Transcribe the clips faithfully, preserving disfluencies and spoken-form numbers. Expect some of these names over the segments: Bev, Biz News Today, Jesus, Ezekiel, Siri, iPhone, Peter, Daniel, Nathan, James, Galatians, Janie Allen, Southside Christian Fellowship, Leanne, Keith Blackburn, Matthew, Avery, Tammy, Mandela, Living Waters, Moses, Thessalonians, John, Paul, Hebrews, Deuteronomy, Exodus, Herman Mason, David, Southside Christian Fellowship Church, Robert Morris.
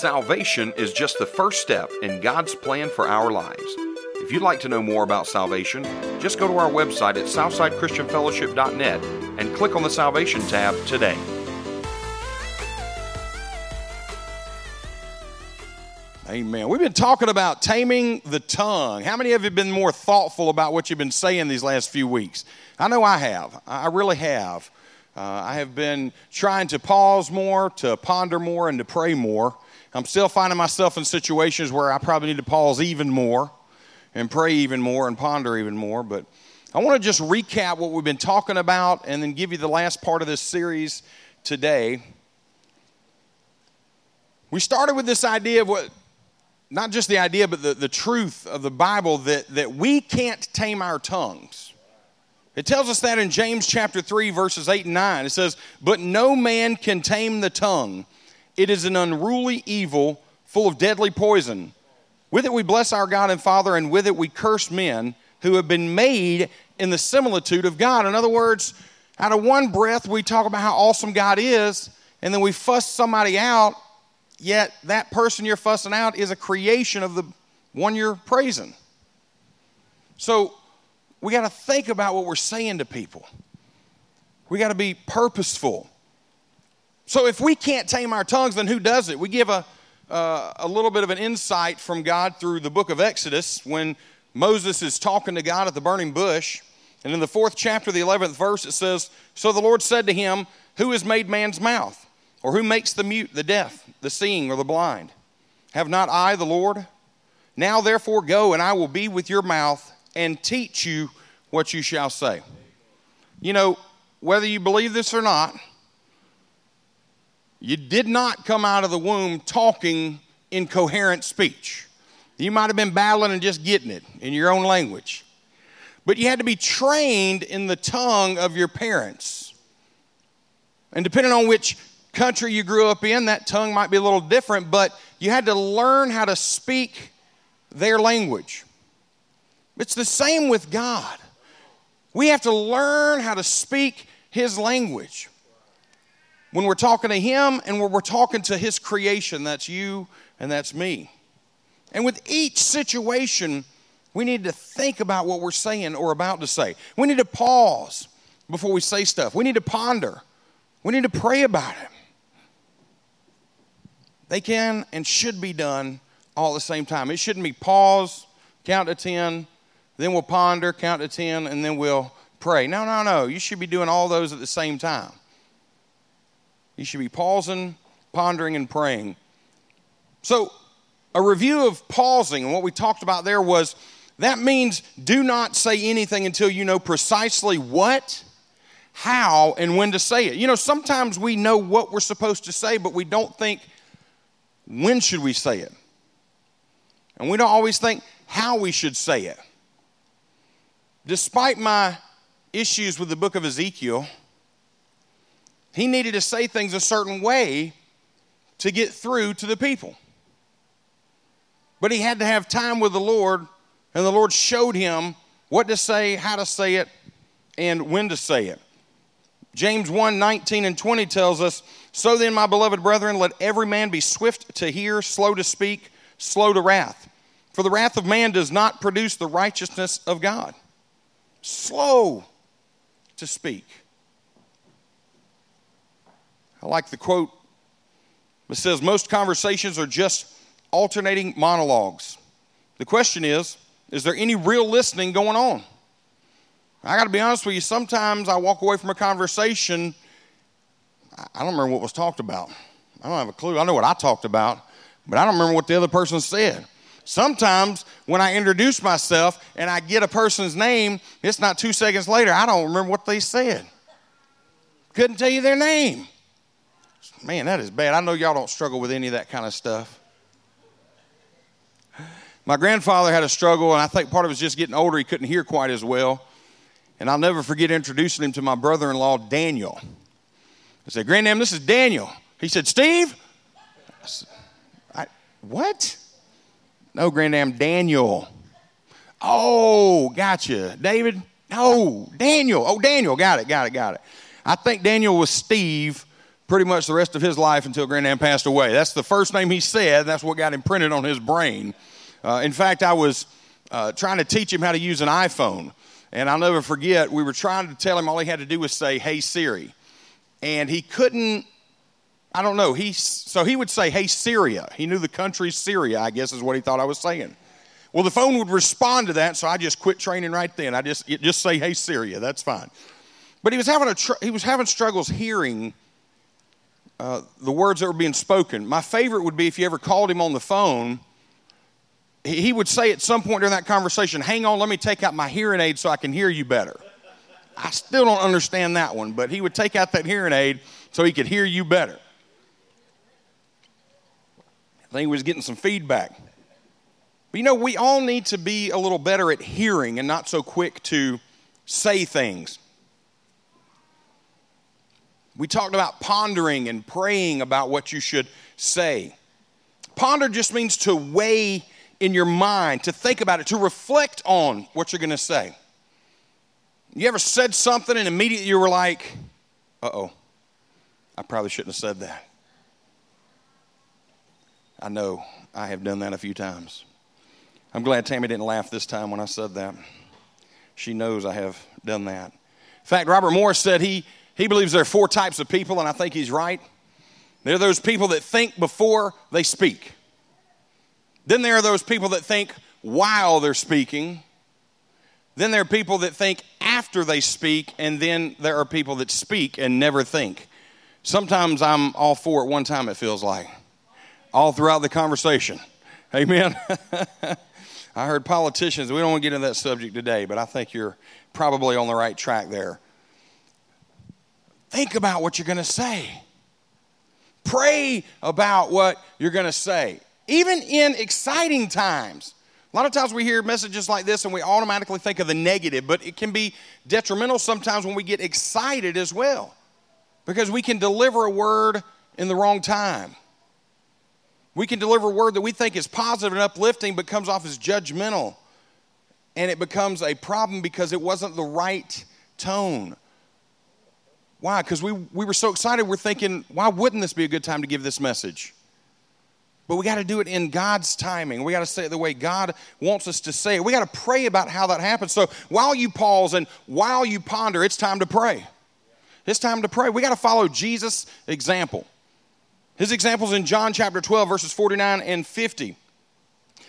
Salvation is just the first step in God's plan for our lives. If you'd like to know more about salvation, just go to our website at southside christian fellowship dot net and click on the Salvation tab today. Amen. We've been talking about taming the tongue. How many of you have been more thoughtful about what you've been saying these last few weeks? I know I have. I really have. Uh, I have been trying to pause more, to ponder more, and to pray more. I'm still finding myself in situations where I probably need to pause even more and pray even more and ponder even more. But I want to just recap what we've been talking about and then give you the last part of this series today. We started with this idea of what, not just the idea, but the, the truth of the Bible that, that we can't tame our tongues. It tells us that in James chapter three, verses eight and nine. It says, "But no man can tame the tongue. It is an unruly evil, full of deadly poison. With it we bless our God and Father, and with it we curse men who have been made in the similitude of God." In other words, out of one breath, we talk about how awesome God is, and then we fuss somebody out, yet that person you're fussing out is a creation of the one you're praising. So we got to think about what we're saying to people. We got to be purposeful. So if we can't tame our tongues, then who does it? We give a, uh, a little bit of an insight from God through the book of Exodus when Moses is talking to God at the burning bush. And in the fourth chapter, the eleventh verse, it says, "So the Lord said to him, who has made man's mouth? Or who makes the mute, the deaf, the seeing, or the blind? Have not I, the Lord? Now therefore go, and I will be with your mouth and teach you what you shall say." You know, whether you believe this or not, you did not come out of the womb talking in coherent speech. You might have been babbling and just getting it in your own language. But you had to be trained in the tongue of your parents. And depending on which country you grew up in, that tongue might be a little different, but you had to learn how to speak their language. It's the same with God. We have to learn how to speak his language when we're talking to him and when we're talking to his creation. That's you and that's me. And with each situation, we need to think about what we're saying or about to say. We need to pause before we say stuff. We need to ponder. We need to pray about it. They can and should be done all at the same time. It shouldn't be pause, count to ten, then we'll ponder, count to ten, and then we'll pray. No, no, no. You should be doing all those at the same time. You should be pausing, pondering, and praying. So a review of pausing and what we talked about there was that means do not say anything until you know precisely what, how, and when to say it. You know, sometimes we know what we're supposed to say, but we don't think, when should we say it? And we don't always think how we should say it. Despite my issues with the book of Ezekiel, he needed to say things a certain way to get through to the people. But he had to have time with the Lord, and the Lord showed him what to say, how to say it, and when to say it. James one, nineteen and twenty tells us, "So then, my beloved brethren, let every man be swift to hear, slow to speak, slow to wrath. For the wrath of man does not produce the righteousness of God." Slow to speak. I like the quote. It says, "Most conversations are just alternating monologues. The question is, is there any real listening going on?" I got to be honest with you, sometimes I walk away from a conversation, I don't remember what was talked about. I don't have a clue. I know what I talked about, but I don't remember what the other person said. Sometimes when I introduce myself and I get a person's name, it's not two seconds later, I don't remember what they said. Couldn't tell you their name. Man, that is bad. I know y'all don't struggle with any of that kind of stuff. My grandfather had a struggle, and I think part of it was just getting older. He couldn't hear quite as well. And I'll never forget introducing him to my brother-in-law, Daniel. I said, "Granddam, this is Daniel." He said, "Steve?" I said, I, what? "No, Granddam, Daniel." "Oh, gotcha. David?" "No, Daniel." "Oh, Daniel. Got it, got it, got it." I think Daniel was Steve pretty much the rest of his life until Granddad passed away. That's the first name he said. That's what got imprinted on his brain. Uh, in fact, I was uh, trying to teach him how to use an iPhone. And I'll never forget, we were trying to tell him all he had to do was say, "Hey, Siri." And he couldn't, I don't know. He So he would say, "Hey, Syria." He knew the country Syria, I guess, is what he thought I was saying. Well, the phone would respond to that, so I just quit training right then. I just just say, "Hey, Syria." That's fine. But he was having a tr- he was having struggles hearing uh, the words that were being spoken. My favorite would be if you ever called him on the phone, he, he would say at some point during that conversation, "Hang on, let me take out my hearing aid so I can hear you better." I still don't understand that one, but he would take out that hearing aid so he could hear you better. I think he was getting some feedback. But you know, we all need to be a little better at hearing and not so quick to say things. We talked about pondering and praying about what you should say. Ponder just means to weigh in your mind, to think about it, to reflect on what you're going to say. You ever said something and immediately you were like, "Uh-oh, I probably shouldn't have said that." I know I have done that a few times. I'm glad Tammy didn't laugh this time when I said that. She knows I have done that. In fact, Robert Morris said he, he believes there are four types of people, and I think he's right. There are those people that think before they speak. Then there are those people that think while they're speaking. Then there are people that think after they speak, and then there are people that speak and never think. Sometimes I'm all four at one time, it feels like. All throughout the conversation. Amen. I heard politicians, we don't want to get into that subject today, but I think you're probably on the right track there. Think about what you're going to say. Pray about what you're going to say. Even in exciting times. A lot of times we hear messages like this and we automatically think of the negative, but it can be detrimental sometimes when we get excited as well. Because we can deliver a word in the wrong time. We can deliver a word that we think is positive and uplifting but comes off as judgmental, and it becomes a problem because it wasn't the right tone. Why? Because we, we were so excited, we're thinking, why wouldn't this be a good time to give this message? But we got to do it in God's timing. We got to say it the way God wants us to say it. We got to pray about how that happens. So while you pause and while you ponder, it's time to pray. It's time to pray. We got to follow Jesus' example. His example is in John chapter twelve, verses forty-nine and fifty.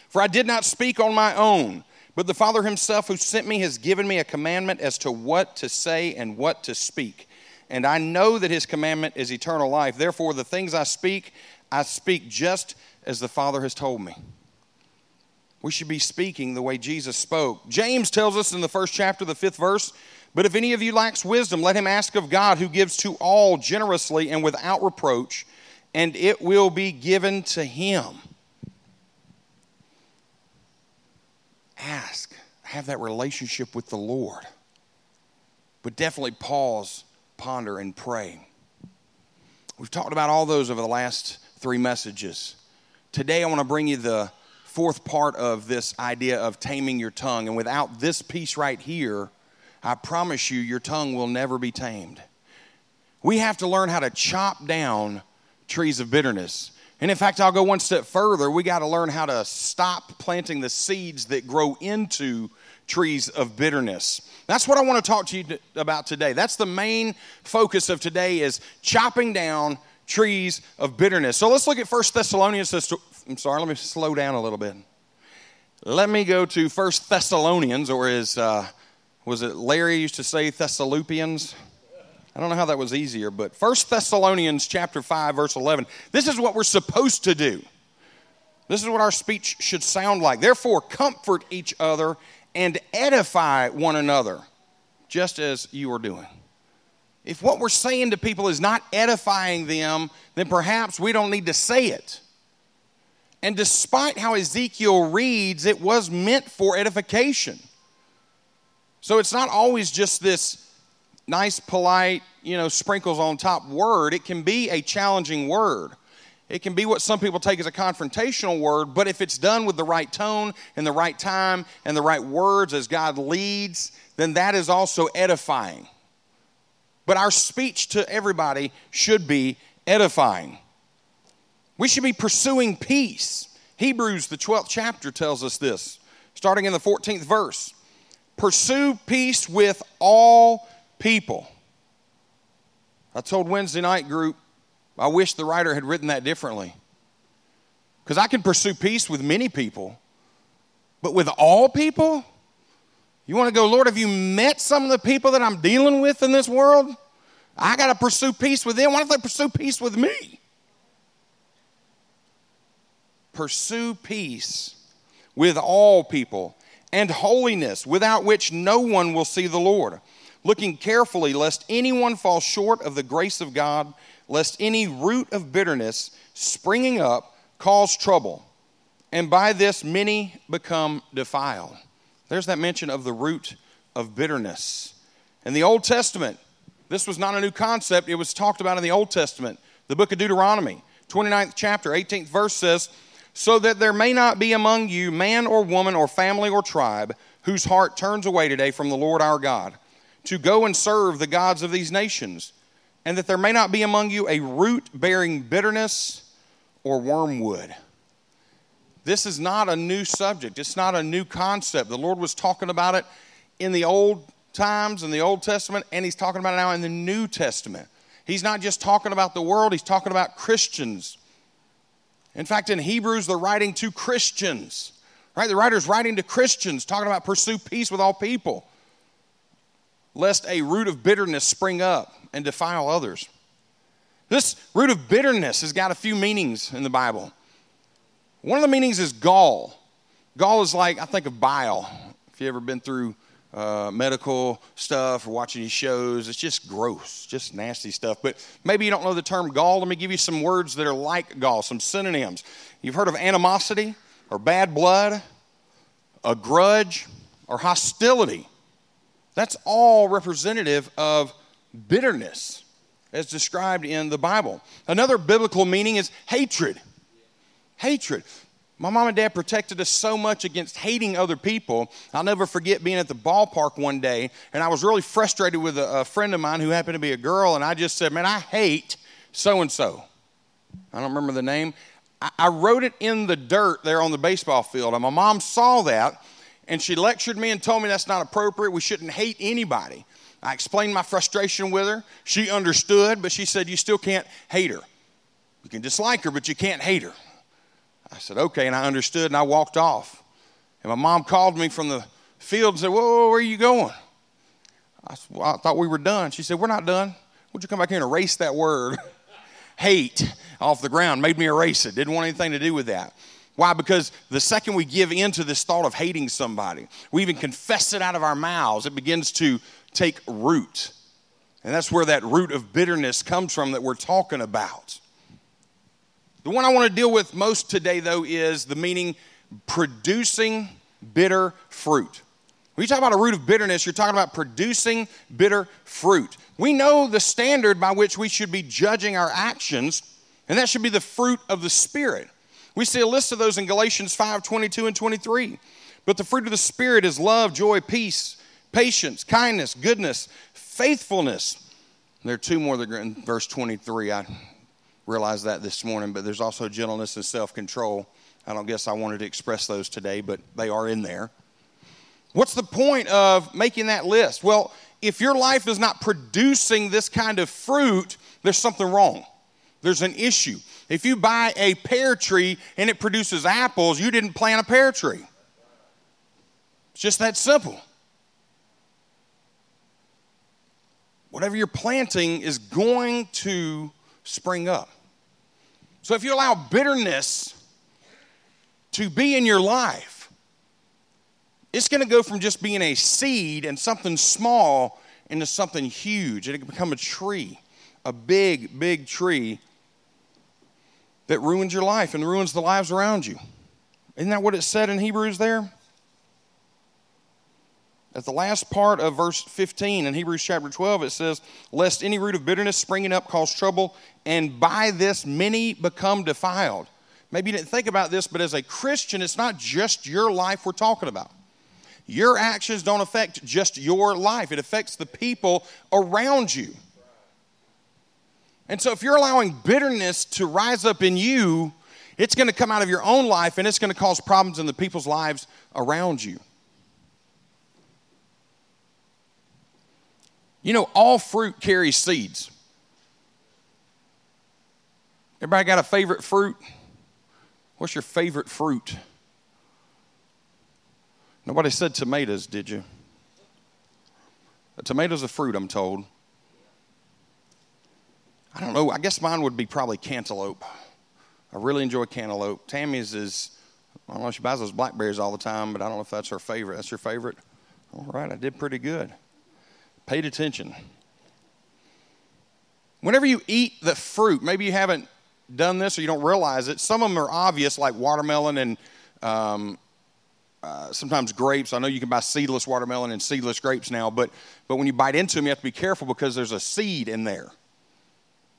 "For I did not speak on my own, but the Father himself who sent me has given me a commandment as to what to say and what to speak. And I know that his commandment is eternal life. Therefore, the things I speak, I speak just as the Father has told me." We should be speaking the way Jesus spoke. James tells us in the first chapter, the fifth verse, "But if any of you lacks wisdom, let him ask of God, who gives to all generously and without reproach, and it will be given to him." Ask. Have that relationship with the Lord. But definitely pause, ponder, and pray. We've talked about all those over the last three messages. Today I want to bring you the fourth part of this idea of taming your tongue. And without this piece right here, I promise you, your tongue will never be tamed. We have to learn how to chop down trees of bitterness. And in fact, I'll go one step further. We got to learn how to stop planting the seeds that grow into trees of bitterness. That's what I want to talk to you t- about today. That's the main focus of today, is chopping down trees of bitterness. So let's look at First Thessalonians. I'm sorry, let me slow down a little bit. Let me go to First Thessalonians, or is, uh, was it Larry used to say Thessalonians? I don't know how that was easier, but First Thessalonians chapter five, verse eleven. This is what we're supposed to do. This is what our speech should sound like. "Therefore, comfort each other and edify one another, just as you are doing." If what we're saying to people is not edifying them, then perhaps we don't need to say it. And despite how Ezekiel reads, it was meant for edification. So it's not always just this nice, polite, you know, sprinkles on top word. It can be a challenging word. It can be what some people take as a confrontational word, but if it's done with the right tone and the right time and the right words as God leads, then that is also edifying. But our speech to everybody should be edifying. We should be pursuing peace. Hebrews, the twelfth chapter, tells us this, starting in the fourteenth verse. Pursue peace with all people. I told Wednesday night group, I wish the writer had written that differently. Because I can pursue peace with many people, but with all people? You want to go, Lord, have you met some of the people that I'm dealing with in this world? I got to pursue peace with them. Why don't they pursue peace with me? Pursue peace with all people and holiness, without which no one will see the Lord. Looking carefully, lest anyone fall short of the grace of God, lest any root of bitterness springing up cause trouble, and by this many become defiled. There's that mention of the root of bitterness. In the Old Testament, this was not a new concept. It was talked about in the Old Testament. The book of Deuteronomy, twenty-ninth chapter, eighteenth verse says, so that there may not be among you man or woman or family or tribe whose heart turns away today from the Lord our God, to go and serve the gods of these nations, and that there may not be among you a root bearing bitterness or wormwood. This is not a new subject. It's not a new concept. The Lord was talking about it in the old times, in the Old Testament, and he's talking about it now in the New Testament. He's not just talking about the world. He's talking about Christians. In fact, in Hebrews, they're writing to Christians, right? The writer's writing to Christians, talking about pursue peace with all people, lest a root of bitterness spring up and defile others. This root of bitterness has got a few meanings in the Bible. One of the meanings is gall. Gall is like, I think of bile. If you've ever been through uh, medical stuff or watching these shows, it's just gross, just nasty stuff. But maybe you don't know the term gall. Let me give you some words that are like gall, some synonyms. You've heard of animosity or bad blood, a grudge, or hostility. That's all representative of bitterness as described in the Bible. Another biblical meaning is hatred. Hatred. My mom and dad protected us so much against hating other people. I'll never forget being at the ballpark one day, and I was really frustrated with a, a friend of mine who happened to be a girl, and I just said, man, I hate so-and-so. I don't remember the name. I, I wrote it in the dirt there on the baseball field, and my mom saw that, and she lectured me and told me that's not appropriate. We shouldn't hate anybody. I explained my frustration with her. She understood, but she said, you still can't hate her. You can dislike her, but you can't hate her. I said, okay, and I understood, and I walked off. And my mom called me from the field and said, whoa, whoa where are you going? I said, well, I thought we were done. She said, we're not done. Would you come back here and erase that word, hate, off the ground? Made me erase it. Didn't want anything to do with that. Why? Because the second we give in to this thought of hating somebody, we even confess it out of our mouths, it begins to take root. And that's where that root of bitterness comes from that we're talking about. The one I want to deal with most today, though, is the meaning producing bitter fruit. When you talk about a root of bitterness, you're talking about producing bitter fruit. We know the standard by which we should be judging our actions, and that should be the fruit of the Spirit. We see a list of those in Galatians five, twenty-two and twenty-three. But the fruit of the Spirit is love, joy, peace, patience, kindness, goodness, faithfulness. And there are two more that are in verse twenty-three. I realized that this morning, but there's also gentleness and self-control. I don't guess I wanted to express those today, but they are in there. What's the point of making that list? Well, if your life is not producing this kind of fruit, there's something wrong. There's an issue. If you buy a pear tree and it produces apples, you didn't plant a pear tree. It's just that simple. Whatever you're planting is going to spring up. So if you allow bitterness to be in your life, it's going to go from just being a seed and something small into something huge, and it can become a tree, a big, big tree that ruins your life and ruins the lives around you. Isn't that what it said in Hebrews there? At the last part of verse fifteen in Hebrews chapter twelve, it says, lest any root of bitterness springing up cause trouble, and by this many become defiled. Maybe you didn't think about this, but as a Christian, it's not just your life we're talking about. Your actions don't affect just your life. It affects the people around you. And so if you're allowing bitterness to rise up in you, it's going to come out of your own life, and it's going to cause problems in the people's lives around you. You know, all fruit carries seeds. Everybody got a favorite fruit? What's your favorite fruit? Nobody said tomatoes, did you? A tomato's a fruit, I'm told. I don't know. I guess mine would be probably cantaloupe. I really enjoy cantaloupe. Tammy's is, I don't know, she buys those blackberries all the time, but I don't know if that's her favorite. That's your favorite? All right, I did pretty good. Paid attention. Whenever you eat the fruit, maybe you haven't done this or you don't realize it. Some of them are obvious, like watermelon and um, uh, sometimes grapes. I know you can buy seedless watermelon and seedless grapes now, but but when you bite into them, you have to be careful because there's a seed in there,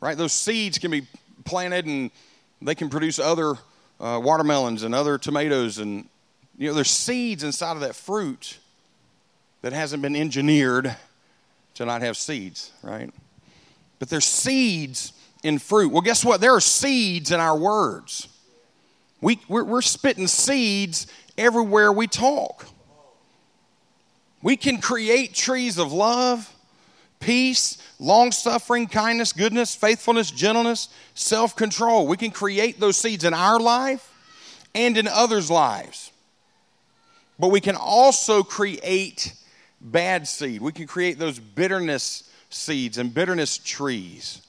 right? Those seeds can be planted and they can produce other uh, watermelons and other tomatoes, and you know there's seeds inside of that fruit that hasn't been engineered to not have seeds, right? But there's seeds in fruit. Well, guess what? There are seeds in our words. We, we're, we're spitting seeds everywhere we talk. We can create trees of love, peace, long-suffering, kindness, goodness, faithfulness, gentleness, self-control. We can create those seeds in our life and in others' lives. But we can also create bad seed. We can create those bitterness seeds and bitterness trees.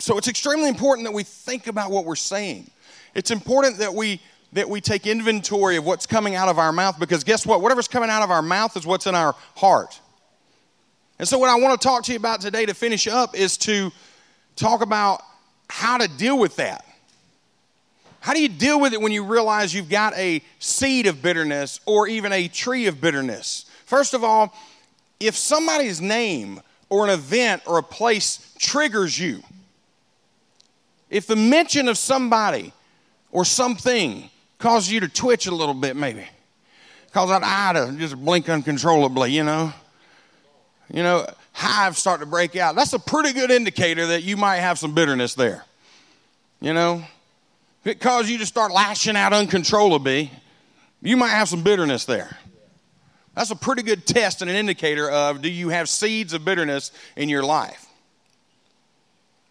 So it's extremely important that we think about what we're saying. It's important that we that we take inventory of what's coming out of our mouth, because guess what? Whatever's coming out of our mouth is what's in our heart. And so what I want to talk to you about today to finish up is to talk about how to deal with that. How do you deal with it when you realize you've got a seed of bitterness or even a tree of bitterness? First of all, if somebody's name or an event or a place triggers you, if the mention of somebody or something causes you to twitch a little bit, maybe, causes that eye to just blink uncontrollably, you know, you know, hives start to break out. That's a pretty good indicator that you might have some bitterness there. You know, if it causes you to start lashing out uncontrollably, you might have some bitterness there. That's a pretty good test and an indicator of, do you have seeds of bitterness in your life?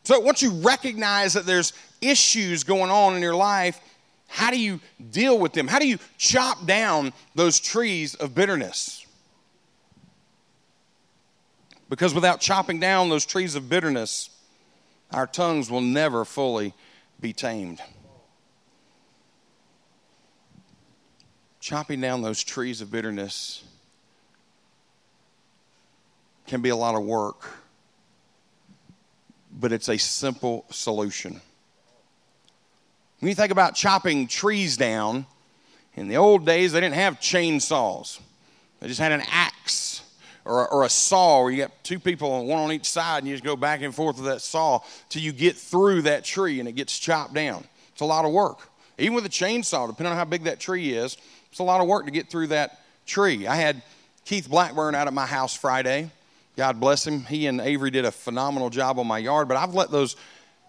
So once you recognize that there's issues going on in your life, how do you deal with them? How do you chop down those trees of bitterness? Because without chopping down those trees of bitterness, our tongues will never fully be tamed. Chopping down those trees of bitterness can be a lot of work, but it's a simple solution. When you think about chopping trees down, in the old days, they didn't have chainsaws. They just had an axe or a, or a saw where you got two people, one on each side, and you just go back and forth with that saw till you get through that tree and it gets chopped down. It's a lot of work. Even with a chainsaw, depending on how big that tree is, it's a lot of work to get through that tree. I had Keith Blackburn out at my house Friday. God bless him. He and Avery did a phenomenal job on my yard, but I've let those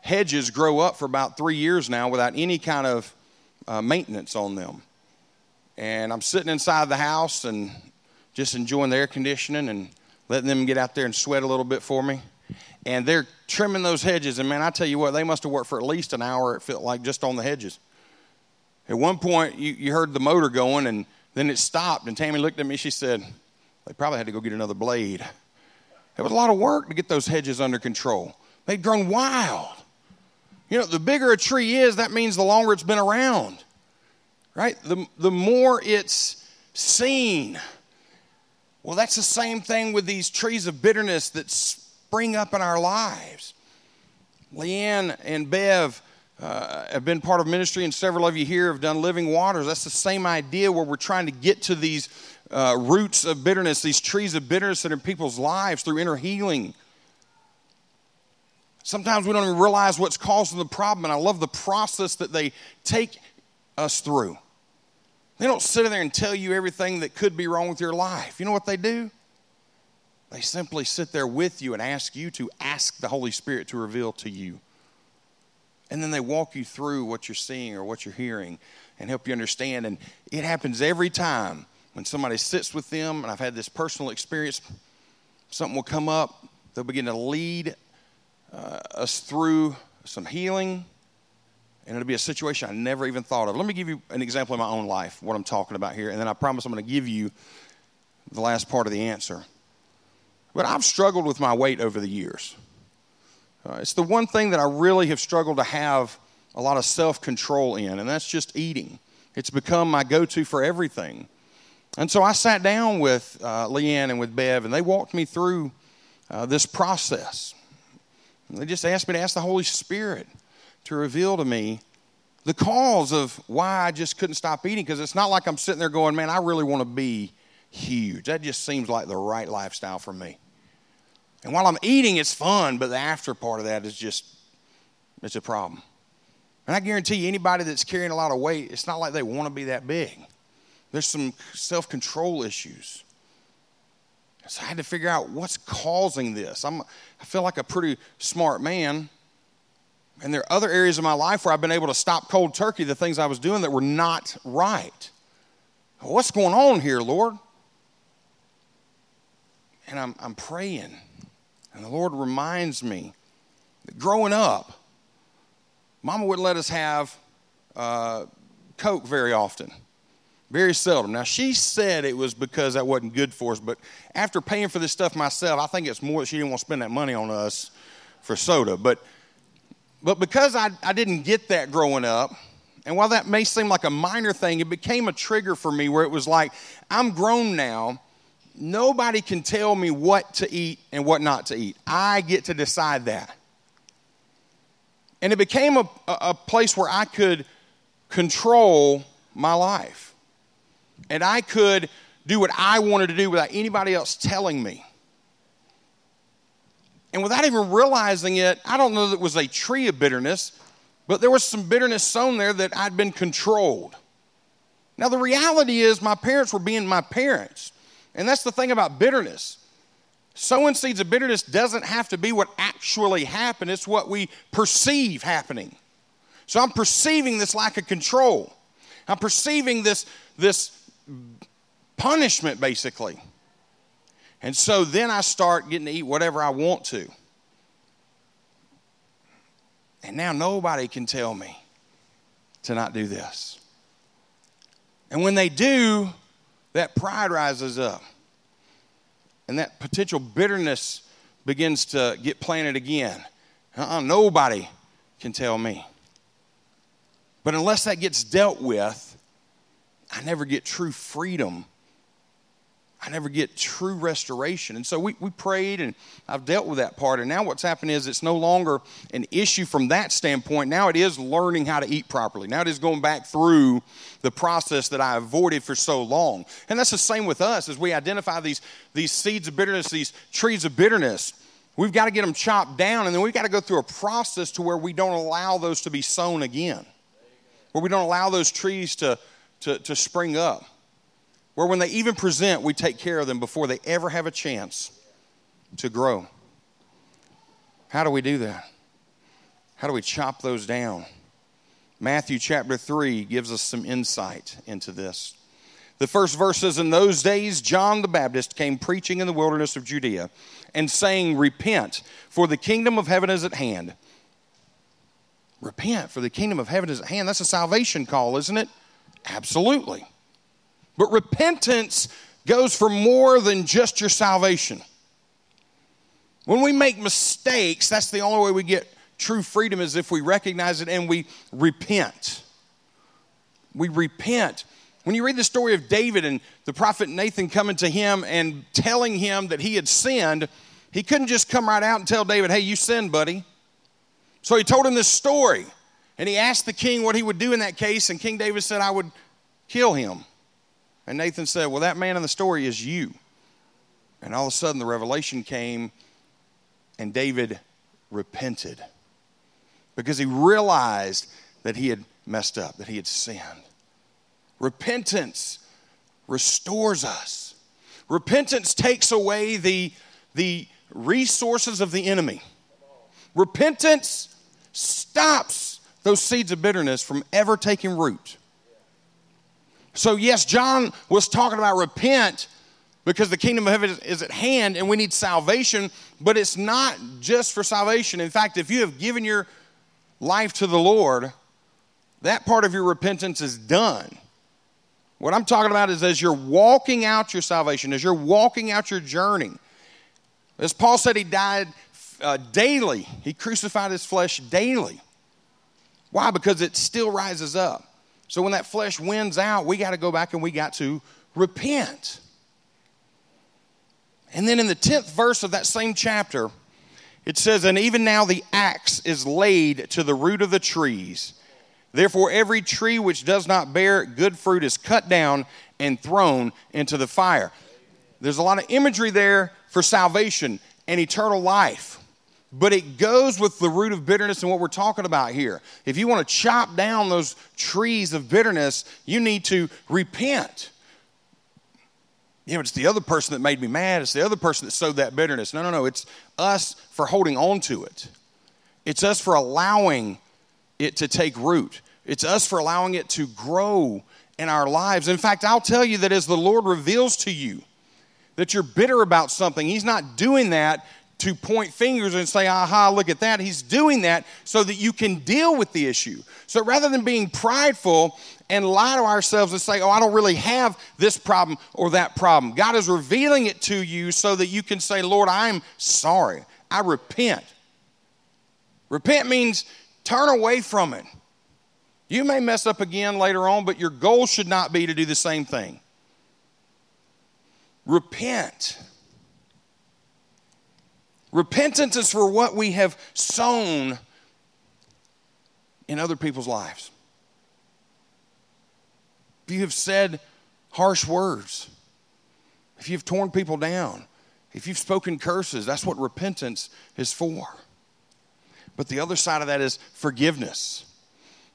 hedges grow up for about three years now without any kind of uh, maintenance on them. And I'm sitting inside the house and just enjoying the air conditioning and letting them get out there and sweat a little bit for me. And they're trimming those hedges, and man, I tell you what, they must have worked for at least an hour, it felt like, just on the hedges. At one point, you, you heard the motor going, and then it stopped, and Tammy looked at me, she said, they probably had to go get another blade. It was a lot of work to get those hedges under control. They'd grown wild. You know, the bigger a tree is, that means the longer it's been around, right? The, the more it's seen. Well, that's the same thing with these trees of bitterness that spring up in our lives. Leanne and Bev uh, have been part of ministry, and several of you here have done Living Waters. That's the same idea where we're trying to get to these Uh, roots of bitterness, these trees of bitterness that are in people's lives through inner healing. Sometimes we don't even realize what's causing the problem, and I love the process that they take us through. They don't sit in there and tell you everything that could be wrong with your life. You know what they do? They simply sit there with you and ask you to ask the Holy Spirit to reveal to you. And then they walk you through what you're seeing or what you're hearing and help you understand. And it happens every time when somebody sits with them, and I've had this personal experience, something will come up. They'll begin to lead uh, us through some healing, and it'll be a situation I never even thought of. Let me give you an example in my own life, what I'm talking about here, and then I promise I'm going to give you the last part of the answer. But I've struggled with my weight over the years. Uh, it's the one thing that I really have struggled to have a lot of self-control in, and that's just eating. It's become my go-to for everything. And so I sat down with uh, Leanne and with Bev, and they walked me through uh, this process. And they just asked me to ask the Holy Spirit to reveal to me the cause of why I just couldn't stop eating, because it's not like I'm sitting there going, man, I really want to be huge. That just seems like the right lifestyle for me. And while I'm eating, it's fun, but the after part of that is just, it's a problem. And I guarantee you, anybody that's carrying a lot of weight, it's not like they want to be that big. There's some self-control issues. So I had to figure out what's causing this. I'm, I feel like a pretty smart man. And there are other areas of my life where I've been able to stop cold turkey, the things I was doing that were not right. What's going on here, Lord? And I'm, I'm praying. And the Lord reminds me that growing up, Mama wouldn't let us have uh, Coke very often, very seldom. Now, she said it was because that wasn't good for us, but after paying for this stuff myself, I think it's more that she didn't want to spend that money on us for soda. But but because I, I didn't get that growing up, and while that may seem like a minor thing, it became a trigger for me where it was like, I'm grown now. Nobody can tell me what to eat and what not to eat. I get to decide that. And it became a, a place where I could control my life. And I could do what I wanted to do without anybody else telling me. And without even realizing it, I don't know that it was a tree of bitterness, but there was some bitterness sown there that I'd been controlled. Now, the reality is my parents were being my parents. And that's the thing about bitterness. Sowing seeds of bitterness doesn't have to be what actually happened. It's what we perceive happening. So I'm perceiving this lack of control. I'm perceiving this, this punishment, basically. And so then I start getting to eat whatever I want to. And now nobody can tell me to not do this. And when they do, that pride rises up, and that potential bitterness begins to get planted again. Uh-uh, nobody can tell me. But unless that gets dealt with, I never get true freedom. I never get true restoration. And so we, we prayed, and I've dealt with that part. And now what's happened is it's no longer an issue from that standpoint. Now it is learning how to eat properly. Now it is going back through the process that I avoided for so long. And that's the same with us as we identify these, these seeds of bitterness, these trees of bitterness. We've got to get them chopped down, and then we've got to go through a process to where we don't allow those to be sown again, where we don't allow those trees to, to, to spring up, where when they even present, we take care of them before they ever have a chance to grow. How do we do that? How do we chop those down? Matthew chapter three gives us some insight into this. The first verse says, "In those days John the Baptist came preaching in the wilderness of Judea and saying, 'Repent, for the kingdom of heaven is at hand.'" Repent, for the kingdom of heaven is at hand. That's a salvation call, isn't it? Absolutely. But repentance goes for more than just your salvation. When we make mistakes, that's the only way we get true freedom, is if we recognize it and we repent. We repent. When you read the story of David and the prophet Nathan coming to him and telling him that he had sinned, he couldn't just come right out and tell David, "Hey, you sinned, buddy." So he told him this story, and he asked the king what he would do in that case, and King David said, "I would kill him." And Nathan said, "Well, that man in the story is you." And all of a sudden the revelation came, and David repented because he realized that he had messed up, that he had sinned. Repentance restores us. Repentance takes away the, the resources of the enemy. Repentance stops those seeds of bitterness from ever taking root. So yes, John was talking about repent because the kingdom of heaven is at hand and we need salvation, but it's not just for salvation. In fact, if you have given your life to the Lord, that part of your repentance is done. What I'm talking about is as you're walking out your salvation, as you're walking out your journey, as Paul said, he died uh, daily. He crucified his flesh daily. Why? Because it still rises up. So when that flesh wins out, we got to go back and we got to repent. And then in the tenth verse of that same chapter, it says, "And even now the axe is laid to the root of the trees. Therefore every tree which does not bear good fruit is cut down and thrown into the fire." There's a lot of imagery there for salvation and eternal life. But it goes with the root of bitterness and what we're talking about here. If you want to chop down those trees of bitterness, you need to repent. You know, it's the other person that made me mad. It's the other person that sowed that bitterness. No, no, no. It's us for holding on to it. It's us for allowing it to take root. It's us for allowing it to grow in our lives. In fact, I'll tell you that as the Lord reveals to you that you're bitter about something, He's not doing that to point fingers and say, aha, look at that. He's doing that so that you can deal with the issue. So rather than being prideful and lie to ourselves and say, oh, I don't really have this problem or that problem, God is revealing it to you so that you can say, Lord, I'm sorry. I repent. Repent means turn away from it. You may mess up again later on, but your goal should not be to do the same thing. Repent. Repentance is for what we have sown in other people's lives. If you have said harsh words, if you've torn people down, if you've spoken curses, that's what repentance is for. But the other side of that is forgiveness.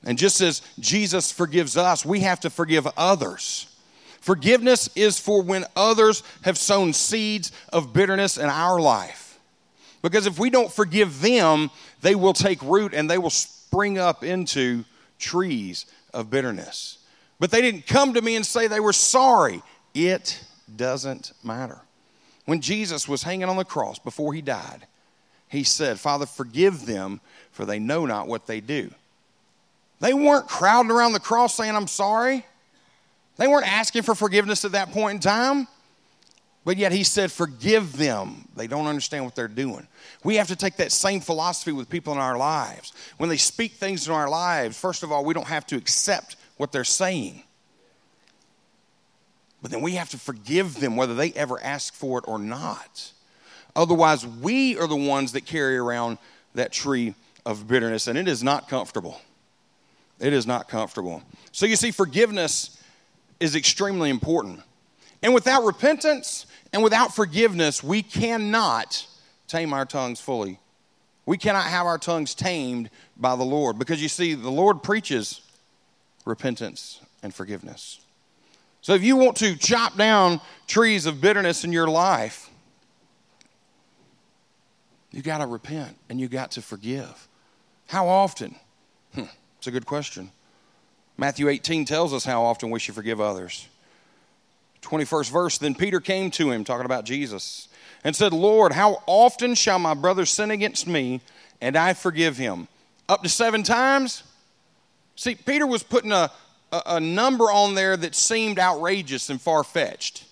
And just as Jesus forgives us, we have to forgive others. Forgiveness is for when others have sown seeds of bitterness in our life. Because if we don't forgive them, they will take root and they will spring up into trees of bitterness. But they didn't come to me and say they were sorry. It doesn't matter. When Jesus was hanging on the cross before he died, he said, Father, forgive them, for they know not what they do. They weren't crowding around the cross saying, I'm sorry. They weren't asking for forgiveness at that point in time. But yet he said, forgive them. They don't understand what they're doing. We have to take that same philosophy with people in our lives. When they speak things in our lives, first of all, we don't have to accept what they're saying. But then we have to forgive them whether they ever ask for it or not. Otherwise, we are the ones that carry around that tree of bitterness, and it is not comfortable. It is not comfortable. So you see, forgiveness is extremely important. And without repentance and without forgiveness, we cannot tame our tongues fully. We cannot have our tongues tamed by the Lord. Because you see, the Lord preaches repentance and forgiveness. So if you want to chop down trees of bitterness in your life, you got to repent and you got to forgive. How often? Hmm, it's a good question. Matthew eighteen tells us how often we should forgive others. twenty-first verse, then Peter came to him, talking about Jesus, and said, Lord, how often shall my brother sin against me, and I forgive him? Up to seven times? See, Peter was putting a, a, a number on there that seemed outrageous and far-fetched.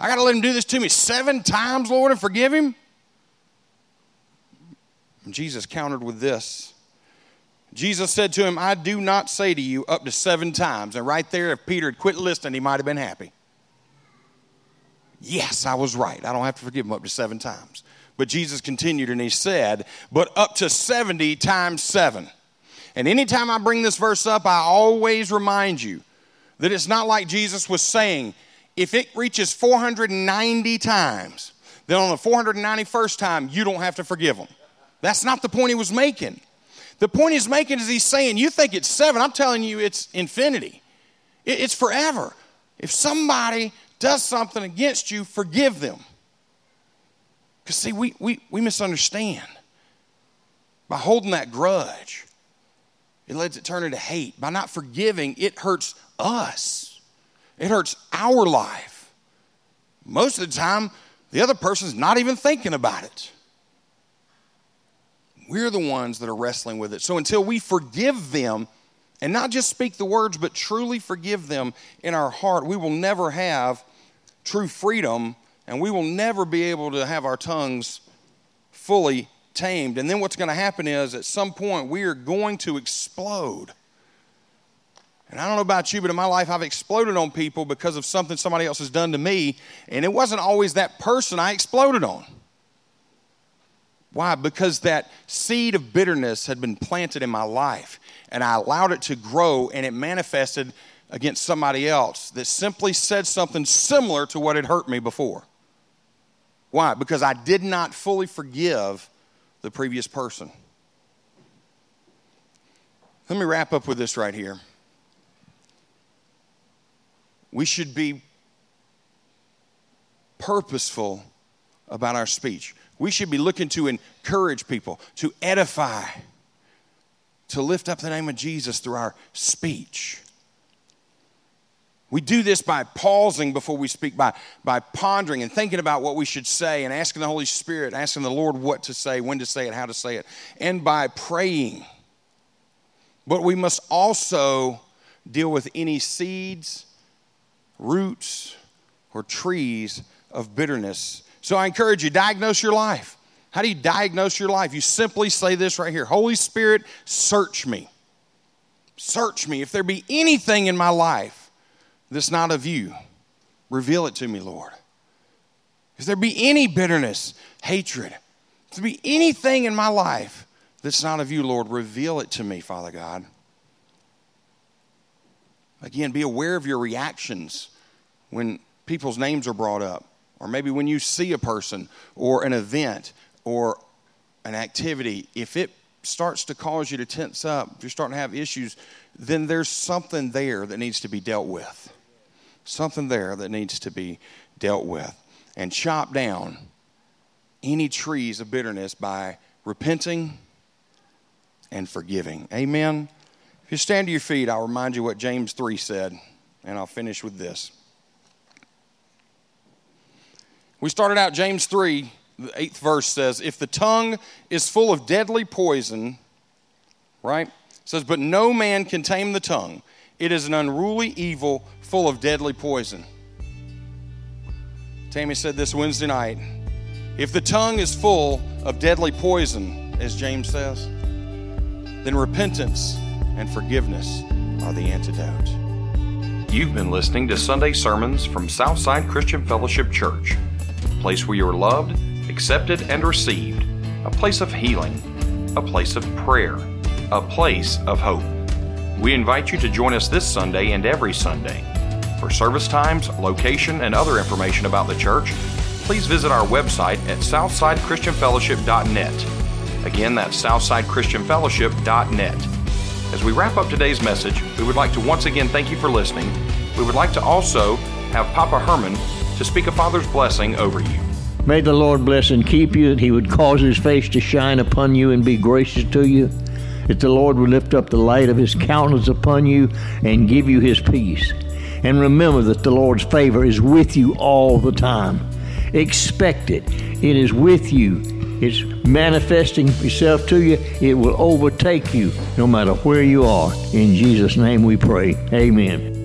I got to let him do this to me seven times, Lord, and forgive him? And Jesus countered with this. Jesus said to him, I do not say to you up to seven times. And right there, if Peter had quit listening, he might have been happy. Yes, I was right. I don't have to forgive him up to seven times. But Jesus continued and he said, but up to seventy times seven. And anytime I bring this verse up, I always remind you that it's not like Jesus was saying, if it reaches four hundred ninety times, then on the four hundred ninety-first time, you don't have to forgive him. That's not the point he was making. The point he's making is he's saying, you think it's seven. I'm telling you, it's infinity. It's forever. If somebody does something against you, forgive them. Because, see, we, we, we misunderstand. By holding that grudge, it lets it turn into hate. By not forgiving, it hurts us. It hurts our life. Most of the time, the other person's not even thinking about it. We're the ones that are wrestling with it. So until we forgive them, and not just speak the words, but truly forgive them in our heart, we will never have true freedom, and we will never be able to have our tongues fully tamed. And then what's going to happen is at some point we are going to explode. And I don't know about you, but in my life I've exploded on people because of something somebody else has done to me, and it wasn't always that person I exploded on. Why? Because that seed of bitterness had been planted in my life, and I allowed it to grow, and it manifested against somebody else that simply said something similar to what had hurt me before. Why? Because I did not fully forgive the previous person. Let me wrap up with this right here. We should be purposeful about our speech. We should be looking to encourage people, to edify, to lift up the name of Jesus through our speech. We do this by pausing before we speak, by, by pondering and thinking about what we should say and asking the Holy Spirit, asking the Lord what to say, when to say it, how to say it, and by praying. But we must also deal with any seeds, roots, or trees of bitterness. So I encourage you, diagnose your life. How do you diagnose your life? You simply say this right here. Holy Spirit, search me. Search me. If there be anything in my life that's not of you, reveal it to me, Lord. If there be any bitterness, hatred, if there be anything in my life that's not of you, Lord, reveal it to me, Father God. Again, be aware of your reactions when people's names are brought up. Or maybe when you see a person or an event or an activity, if it starts to cause you to tense up, if you're starting to have issues, then there's something there that needs to be dealt with. Something there that needs to be dealt with. And chop down any trees of bitterness by repenting and forgiving. Amen? If you stand to your feet, I'll remind you what James three said, and I'll finish with this. We started out James three, the eighth verse says, if the tongue is full of deadly poison, right? It says, but no man can tame the tongue. It is an unruly evil full of deadly poison. Tammy said this Wednesday night. If the tongue is full of deadly poison, as James says, then repentance and forgiveness are the antidote. You've been listening to Sunday sermons from Southside Christian Fellowship Church. A place where you are loved, accepted, and received. A place of healing. A place of prayer. A place of hope. We invite you to join us this Sunday and every Sunday. For service times, location, and other information about the church, please visit our website at southside christian fellowship dot net. Again, that's southside christian fellowship dot net. As we wrap up today's message, we would like to once again thank you for listening. We would like to also have Papa Herman to speak a Father's blessing over you. May the Lord bless and keep you, that he would cause his face to shine upon you and be gracious to you, that the Lord would lift up the light of his countenance upon you and give you his peace. And remember that the Lord's favor is with you all the time. Expect it. It is with you. It's manifesting itself to you. It will overtake you no matter where you are. In Jesus' name we pray. Amen.